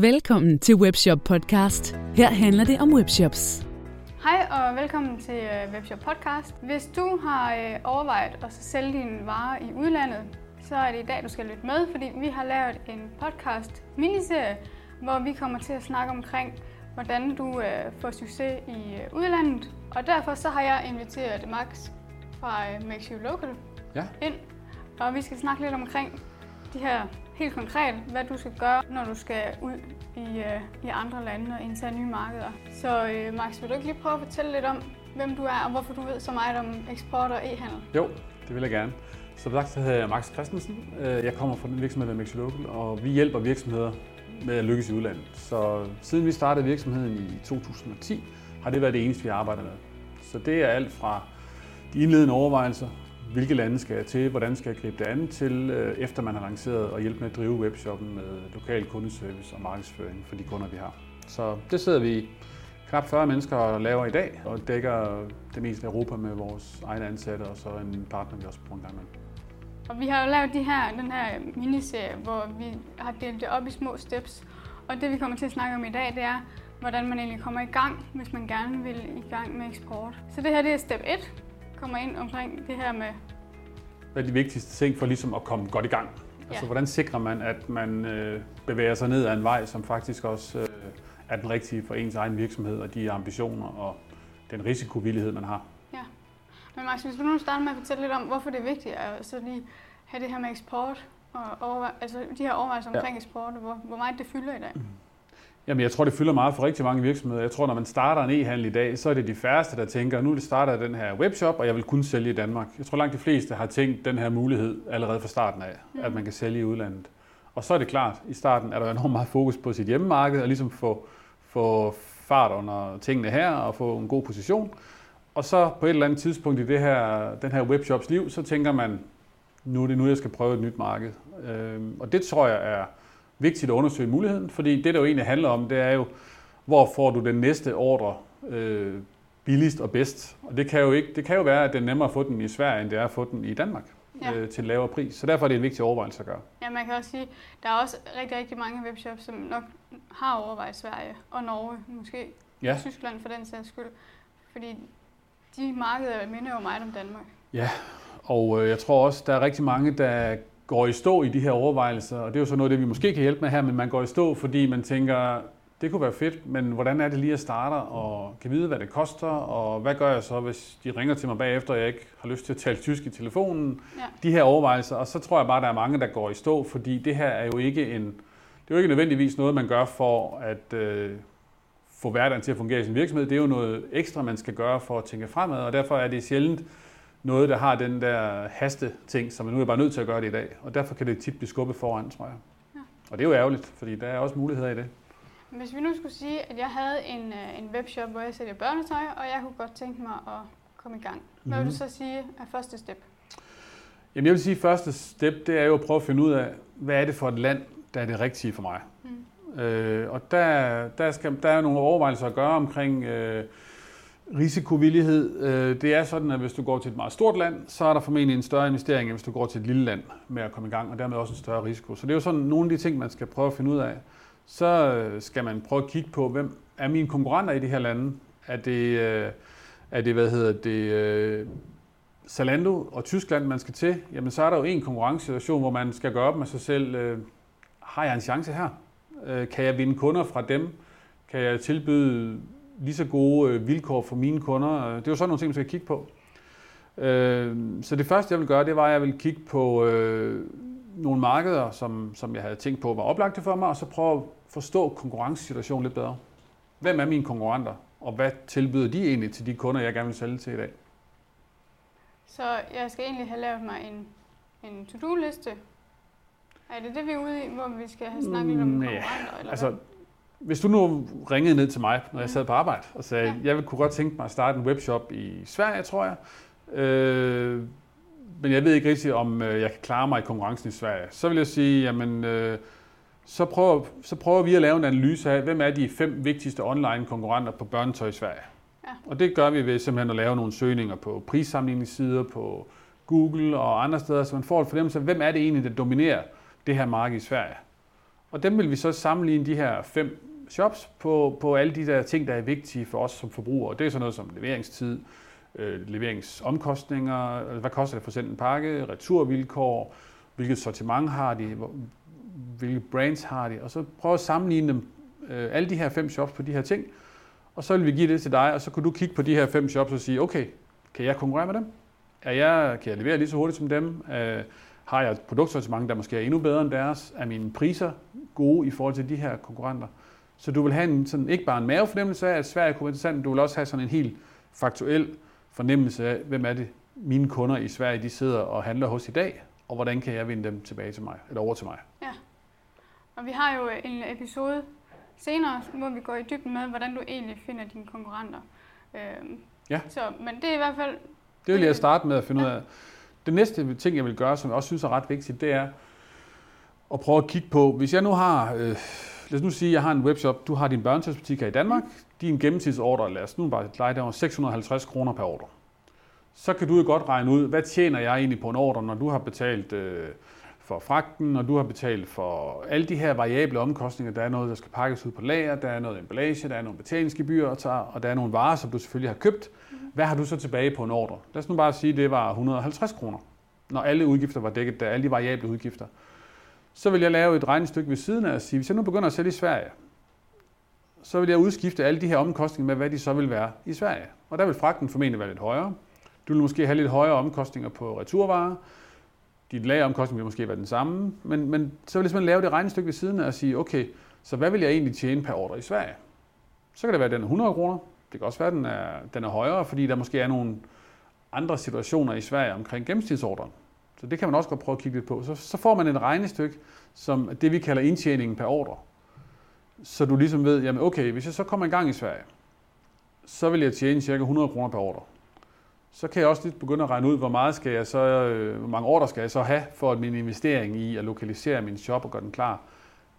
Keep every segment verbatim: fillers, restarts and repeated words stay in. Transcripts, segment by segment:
Velkommen til Webshop Podcast. Her handler det om webshops. Hej og velkommen til Webshop Podcast. Hvis du har overvejet at sælge dine varer i udlandet, så er det i dag, du skal lytte med, fordi vi har lavet en podcast-miniserie, hvor vi kommer til at snakke omkring, hvordan du får succes i udlandet. Og derfor så har jeg inviteret Max fra MexiLocal ja. ind, og vi skal snakke lidt omkring de her helt konkret, hvad du skal gøre, når du skal ud i, øh, i andre lande og indtage nye markeder. Så øh, Max, vil du ikke lige prøve at fortælle lidt om, hvem du er og hvorfor du ved så meget om eksport og e-handel? Jo, det vil jeg gerne. Som sagt, så hedder jeg Max Christensen. Jeg kommer fra den virksomhed, der er MexiLocal, og vi hjælper virksomheder med at lykkes i udlandet. Så siden vi startede virksomheden i to tusind og ti, har det været det eneste, vi arbejder med. Så det er alt fra de indledende overvejelser, hvilke lande skal jeg til, hvordan skal jeg gribe det an til, efter man har lanceret og hjælpe med at drive webshoppen med lokal kundeservice og markedsføring for de kunder, vi har. Så det sidder vi knap fyrre mennesker og laver i dag, og dækker det meste af Europa med vores egne ansatte og så en partner, vi også bruger en gang med. Og vi har jo lavet de her, den her miniserie, hvor vi har delt det op i små steps, og det vi kommer til at snakke om i dag, det er, hvordan man egentlig kommer i gang, hvis man gerne vil i gang med eksport. Så det her det er step et. Kommer ind omkring det her med... Hvad er de vigtigste ting for ligesom at komme godt i gang? Ja. Altså, hvordan sikrer man, at man øh, bevæger sig ned ad en vej, som faktisk også øh, er den rigtige for ens egen virksomhed og de ambitioner og den risikovillighed, man har? Ja. Men Max, hvis du nu starter med at fortælle lidt om, hvorfor det er vigtigt at så lige have det her med eksport, og overve- altså de her overvejelser omkring ja. eksport, og hvor, hvor meget det fylder i dag? Mm. Jamen, jeg tror, det fylder meget for rigtig mange virksomheder. Jeg tror, når man starter en e-handel i dag, så er det de færreste, der tænker, nu starter jeg den her webshop, og jeg vil kun sælge i Danmark. Jeg tror, langt de fleste har tænkt den her mulighed allerede fra starten af, mm. at man kan sælge i udlandet. Og så er det klart, i starten er der enormt meget fokus på sit hjemmemarked, og ligesom få, få fart under tingene her, og få en god position. Og så på et eller andet tidspunkt i det her, den her webshops liv, så tænker man, nu er det nu, jeg skal prøve et nyt marked. Og det tror jeg er vigtigt at undersøge muligheden, fordi det, der jo egentlig handler om, det er jo, hvor får du den næste ordre øh, billigst og bedst. Og det kan jo ikke, det kan jo være, at det er nemmere at få den i Sverige, end det er at få den i Danmark ja. øh, til lavere pris. Så derfor er det en vigtig overvejelse at gøre. Ja, man kan også sige, der er også rigtig, rigtig mange webshops, som nok har overvejet Sverige og Norge, måske ja. Tyskland for den sags skyld, fordi de markeder minder jo meget om Danmark. Ja, og øh, jeg tror også, der er rigtig mange, der går i stå i de her overvejelser, og det er jo så noget, det vi måske kan hjælpe med her, men man går i stå, fordi man tænker, det kunne være fedt, men hvordan er det lige at starte, og kan vide, hvad det koster, og hvad gør jeg så, hvis de ringer til mig bagefter, og jeg ikke har lyst til at tale tysk i telefonen, ja. De her overvejelser, og så tror jeg bare, der er mange, der går i stå, fordi det her er jo ikke en, det er jo ikke nødvendigvis noget, man gør for at øh, få hverdagen til at fungere i sin virksomhed, det er jo noget ekstra, man skal gøre for at tænke fremad, og derfor er det sjældent, noget, der har den der hasteting, som man nu er bare nødt til at gøre det i dag. Og derfor kan det tit blive skubbet foran, tror jeg. Ja. Og det er jo ærgerligt, fordi der er også muligheder i det. Hvis vi nu skulle sige, at jeg havde en, en webshop, hvor jeg sælger børnetøj, og jeg kunne godt tænke mig at komme i gang. Hvad mm-hmm. vil du så sige er første step? Jamen jeg vil sige, at første step, det er jo at prøve at finde ud af, hvad er det for et land, der er det rigtige for mig. Mm. Øh, og der, der, skal, der er nogle overvejelser at gøre omkring... Øh, risikovillighed, det er sådan, at hvis du går til et meget stort land, så er der formentlig en større investering, end hvis du går til et lille land med at komme i gang, og dermed også en større risiko. Så det er jo sådan nogle af de ting, man skal prøve at finde ud af. Så skal man prøve at kigge på, hvem er mine konkurrenter i de her lande? Er det, er det hvad hedder det, Zalando og Tyskland, man skal til? Jamen så er der jo en konkurrencesituation, hvor man skal gøre op med sig selv, har jeg en chance her? Kan jeg vinde kunder fra dem? Kan jeg tilbyde lige så gode vilkår for mine kunder. Det er jo sådan nogle ting, man skal kigge på. Så det første, jeg ville gøre, det var, at jeg ville kigge på nogle markeder, som, som jeg havde tænkt på var oplagte for mig, og så prøve at forstå konkurrencesituationen lidt bedre. Hvem er mine konkurrenter, og hvad tilbyder de egentlig til de kunder, jeg gerne vil sælge til i dag? Så jeg skal egentlig have lavet mig en, en to-do-liste. Er det det, vi er ude i, hvor vi skal have snakket mm, om konkurrenter? Ja, eller altså, hvis du nu ringede ned til mig, når jeg sad på arbejde, og sagde, ja. jeg kunne godt tænke mig at starte en webshop i Sverige, tror jeg, øh, men jeg ved ikke rigtig, om jeg kan klare mig i konkurrencen i Sverige, så vil jeg sige, jamen, øh, så, prøver, så prøver vi at lave en analyse af, hvem er de fem vigtigste online-konkurrenter på børnetøj i Sverige. Ja. Og det gør vi ved simpelthen at lave nogle søgninger på prissammenligningssider, på Google og andre steder, så man får et fornemmelse af, hvem er det egentlig, der dominerer det her marked i Sverige. Og dem vil vi så sammenligne de her fem shops på, på alle de der ting, der er vigtige for os som forbrugere. Det er sådan noget som leveringstid, øh, leveringsomkostninger, hvad koster det for at sende en pakke, returvilkår, hvilket sortiment har de, hvor, hvilke brands har de, og så prøve at sammenligne dem, øh, alle de her fem shops på de her ting, og så vil vi give det til dig, og så kan du kigge på de her fem shops og sige, okay, kan jeg konkurrere med dem? Er jeg, kan jeg levere lige så hurtigt som dem? Øh, har jeg et produktsortiment, der måske er endnu bedre end deres? Er mine priser gode i forhold til de her konkurrenter? Så du vil have en, sådan, ikke bare en mavefornemmelse af, at Sverige kunne være interessant, du vil også have sådan en helt faktuel fornemmelse af, hvem er det mine kunder i Sverige, de sidder og handler hos i dag, og hvordan kan jeg vinde dem tilbage til mig, eller over til mig. Ja, og vi har jo en episode senere, hvor vi går i dybden med, hvordan du egentlig finder dine konkurrenter. Øhm, ja. Så, men det er i hvert fald... Det vil jeg starte med at finde ja. ud af. Det næste ting, jeg vil gøre, som jeg også synes er ret vigtigt, det er at prøve at kigge på, hvis jeg nu har... Øh, Lad os nu sige, at jeg har en webshop, du har din børnetøjsbutik her i Danmark, din gennemsnitsorder, lad os nu bare lege det over seks hundrede og halvtreds kroner per order. Så kan du jo godt regne ud, hvad tjener jeg egentlig på en order, når du har betalt øh, for fragten, når du har betalt for alle de her variable omkostninger, der er noget, der skal pakkes ud på lager, der er noget emballage, der er nogle betalingsgebyrer, og der er nogle varer, som du selvfølgelig har købt. Hvad har du så tilbage på en order? Lad os nu bare sige, at det var et hundrede og halvtreds kroner, når alle udgifter var dækket, der er alle de variable udgifter. Så vil jeg lave et regnestykke ved siden af og sige, hvis jeg nu begynder at sælge i Sverige, så vil jeg udskifte alle de her omkostninger med, hvad de så vil være i Sverige. Og der vil fragten formentlig være lidt højere. Du vil måske have lidt højere omkostninger på returvarer. Dit lageromkostning vil måske være den samme. Men, men så vil jeg simpelthen lave det regnestykke ved siden af og sige, okay, så hvad vil jeg egentlig tjene per ordre i Sverige? Så kan det være, at den er hundrede kroner. Det kan også være, at den er, den er højere, fordi der måske er nogle andre situationer i Sverige omkring gennemsnitsordren. Så det kan man også godt prøve at kigge lidt på. Så, så får man et regnestykke, som det vi kalder indtjeningen per ordre. Så du ligesom ved, jamen okay, hvis jeg så kommer i gang i Sverige, så vil jeg tjene ca. hundrede kroner per ordre. Så kan jeg også lidt begynde at regne ud, hvor meget skal jeg så, hvor mange ordre skal jeg så have, for at min investering i at lokalisere min shop og gøre den klar,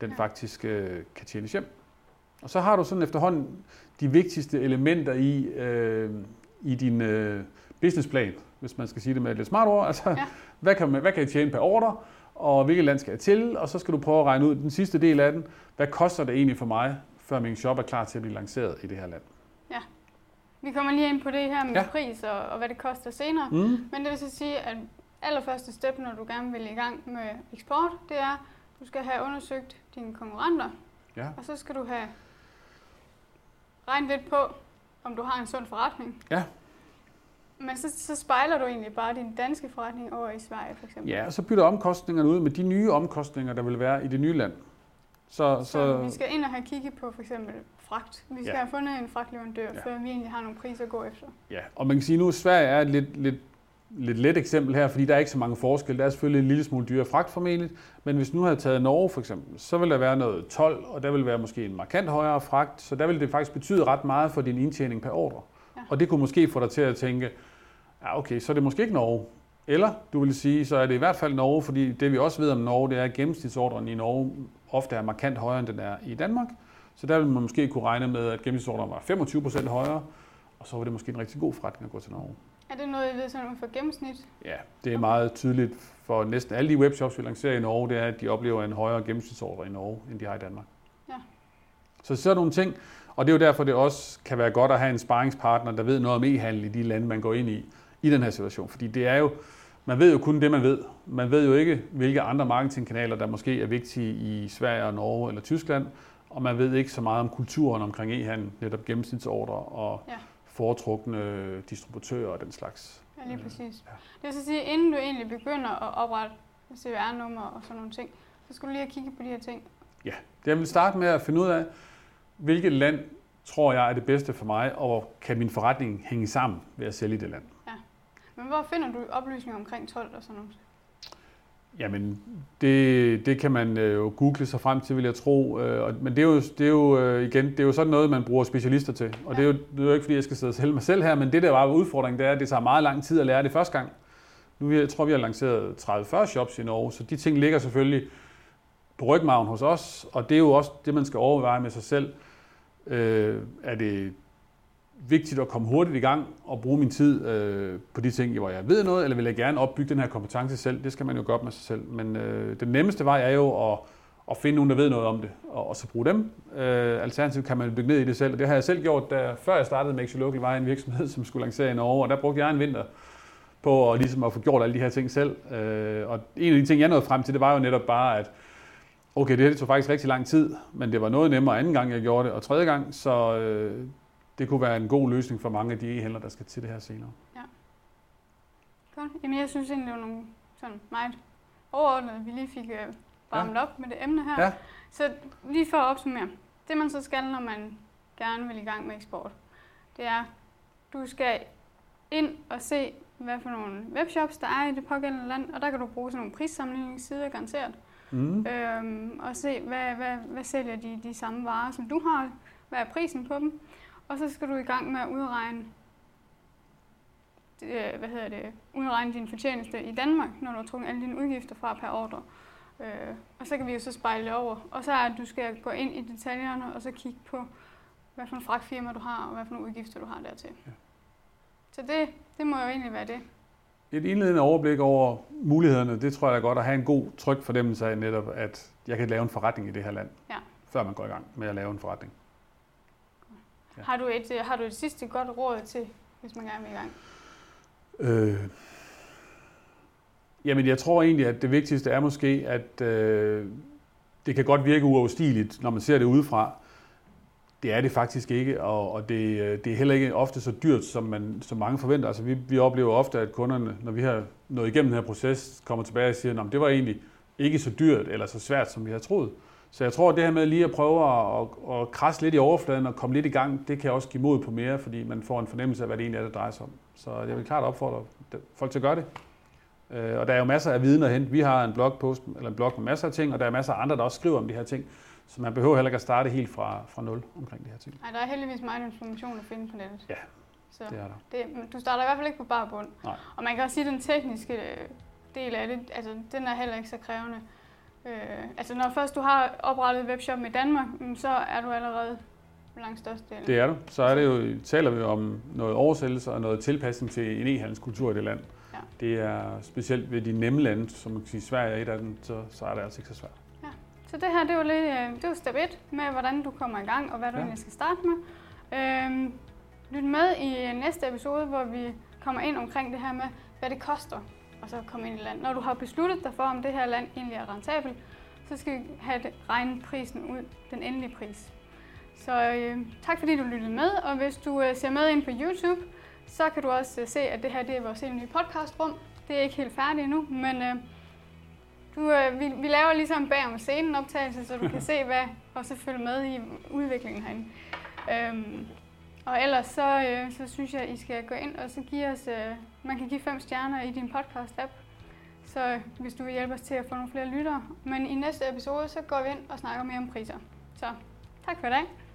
den faktisk øh, kan tjenes hjem. Og så har du sådan efterhånden de vigtigste elementer i, øh, i din øh, businessplan, hvis man skal sige det med et lidt smart ord. Altså, ja. hvad, kan man, hvad kan jeg tjene per ordre, og hvilket land skal jeg til? Og så skal du prøve at regne ud den sidste del af den. Hvad koster det egentlig for mig, før min shop er klar til at blive lanceret i det her land? Ja, vi kommer lige ind på det her med ja. pris og, og hvad det koster senere. Mm. Men det vil så sige, at allerførste step, når du gerne vil i gang med eksport, det er, at du skal have undersøgt dine konkurrenter. Ja. Og så skal du have regnet lidt på, om du har en sund forretning. Ja. Men så, så spejler du egentlig bare din danske forretning over i Sverige, for eksempel? Ja, og så bytter omkostningerne ud med de nye omkostninger, der vil være i det nye land. Så, så, så vi skal ind og have kigget på for eksempel fragt. Vi skal ja. have fundet en fragtleverandør, ja. før vi egentlig har nogle priser at gå efter. Ja, og man kan sige nu, at Sverige er et lidt, lidt, lidt let eksempel her, fordi der er ikke så mange forskelle. Der er selvfølgelig en lille smule dyre fragt formentlig, men hvis nu havde taget Norge for eksempel, så vil der være noget told, og der vil være måske en markant højere fragt, så der vil det faktisk betyde ret meget for din indtjening per ordre. Ja. Og det kunne måske få dig til at tænke, ja okay, så er det måske ikke Norge. Eller du vil sige, så er det i hvert fald Norge, fordi det vi også ved om Norge, det er, at gennemsnitsordren i Norge ofte er markant højere, end den er i Danmark. Så der vil man måske kunne regne med, at gennemsnitsordren var femogtyve procent højere, og så var det måske en rigtig god forretning at gå til Norge. Er det noget, I ved sådan for gennemsnit? Ja, det er meget tydeligt for næsten alle de webshops, vi lancerer i Norge, det er, at de oplever en højere gennemsnitsordre i Norge, end de har i Danmark. Ja. Så sådan nogle ting. Og det er jo derfor, det også kan være godt at have en sparringspartner, der ved noget om e-handel i de lande, man går ind i, i den her situation. Fordi det er jo, man ved jo kun det, man ved. Man ved jo ikke, hvilke andre marketingkanaler, der måske er vigtige i Sverige og Norge eller Tyskland. Og man ved ikke så meget om kulturen omkring e-handel, netop gennemsnitsordre og ja. foretrukne distributører og den slags. Ja, lige præcis. Ja. Det vil så sige, inden du egentlig begynder at oprette C V R-nummer og sådan nogle ting, så skal du lige have kigget på de her ting. Ja, det jeg vil starte med at finde ud af, hvilket land tror jeg er det bedste for mig, og kan min forretning hænge sammen ved at sælge i det land? Ja. Men hvor finder du oplysninger omkring told og sådan noget? Jamen, det, det kan man jo google sig frem til, vil jeg tro. Men det er jo, det er jo, igen, det er jo sådan noget, man bruger specialister til. Og ja. det, er jo, det er jo ikke, fordi jeg skal sidde og sælge mig selv her, men det der var udfordringen, det er, at det tager meget lang tid at lære det første gang. Nu jeg tror jeg, vi har lanceret tredive til fyrre shops i Norge, så de ting ligger selvfølgelig på rygmarven hos os, og det er jo også det, man skal overveje med sig selv. Øh, er det vigtigt at komme hurtigt i gang og bruge min tid øh, på de ting, hvor jeg ved noget, eller vil jeg gerne opbygge den her kompetence selv? Det skal man jo gøre op med sig selv. Men øh, den nemmeste vej er jo at, og finde nogen, der ved noget om det, og, og så bruge dem. Øh, alternativt kan man dykke ned i det selv, og det har jeg selv gjort, da, før jeg startede med MexiLocal, var jeg en virksomhed, som skulle lancere i Norge, og der brugte jeg en vinter på at, ligesom at få gjort alle de her ting selv. Øh, og en af de ting, jeg nåede frem til, det var jo netop bare, at okay, det her det tog faktisk rigtig lang tid, men det var noget nemmere anden gang, jeg gjorde det, og tredje gang, så øh, det kunne være en god løsning for mange af de e-handlere, der skal til det her senere. Ja. Godt. Jamen, jeg synes egentlig, det var nogle sådan meget overordnet, vi lige fik øh, varmet ja. op med det emne her. Ja. Så lige for at opsummere, det man så skal, når man gerne vil i gang med eksport, det er, du skal ind og se, hvad for nogle webshops der er i det pågældende land, og der kan du bruge sådan nogle prissammenligningssider garanteret. Mm. Øhm, og se, hvad, hvad, hvad sælger de, de samme varer, som du har, hvad er prisen på dem, og så skal du i gang med at udregne, øh, hvad hedder det, udregne din fortjeneste i Danmark, når du har trukket alle dine udgifter fra per ordre, øh, og så kan vi jo så spejle over, og så er at du skal gå ind i detaljerne, og så kigge på, hvad for en fragtfirma du har, og hvad for nogle udgifter du har dertil. Ja. Så det, det må jo egentlig være det. Et indledende overblik over mulighederne, det tror jeg da godt, at have en god tryg fornemmelse af netop, at jeg kan lave en forretning i det her land, ja. før man går i gang med at lave en forretning. Ja. Har, du et, har du et sidste godt råd til, hvis man gerne vil i gang? Øh, jamen, jeg tror egentlig, at det vigtigste er måske, at øh, det kan godt virke uoverstigeligt, når man ser det udefra. Det er det faktisk ikke, og det, det er heller ikke ofte så dyrt, som, man, som mange forventer. Altså vi, vi oplever ofte, at kunderne, når vi har nået igennem den her proces, kommer tilbage og siger, at det var egentlig ikke så dyrt eller så svært, som vi havde troet. Så jeg tror, at det her med lige at prøve at, at krasse lidt i overfladen og komme lidt i gang, det kan også give mod på mere, fordi man får en fornemmelse af, hvad det egentlig er, det drejer sig om. Så jeg vil klart opfordre folk til at gøre det. Og der er jo masser af viden at hente. Vi har en blogpost, eller en blog med masser af ting, og der er masser af andre, der også skriver om de her ting. Så man behøver heller ikke at starte helt fra, fra nul omkring det her ting. Nej, der er heldigvis meget information at finde på nettet. Ja, så det er der. Det, du starter i hvert fald ikke på bare bund. Nej. Og man kan også sige, at den tekniske del af det, altså den er heller ikke så krævende. Øh, altså når først du har oprettet webshop i Danmark, så er du allerede langt størstedelen. Det er du. Så er det jo, taler vi om noget oversættelse og noget tilpasning til en e-handelskultur i det land. Ja. Det er specielt ved de nemme lande, som man kan sige, Sverige er et af dem, så, så er det altså ikke så svært. Så det her, det var lidt, det var step et med, hvordan du kommer i gang, og hvad du ja. egentlig skal starte med. Øhm, lyt med i næste episode, hvor vi kommer ind omkring det her med, hvad det koster at så komme ind i land. Når du har besluttet dig for, om det her land egentlig er rentabelt, så skal vi have det, regne prisen ud, den endelige pris. Så øh, tak fordi du lyttede med, og hvis du øh, ser med ind på YouTube, så kan du også øh, se, at det her det er vores nye podcastrum. Det er ikke helt færdigt endnu, men øh, Du, øh, vi, vi laver ligesom bag om scenen optagelse, så du kan se, hvad og så følge med i udviklingen herinde. Øhm, og ellers så, øh, så synes jeg, I skal gå ind og så give os, øh, man kan give fem stjerner i din podcast-app, så øh, hvis du vil hjælpe os til at få nogle flere lyttere. Men i næste episode, så går vi ind og snakker mere om priser. Så tak for i dag.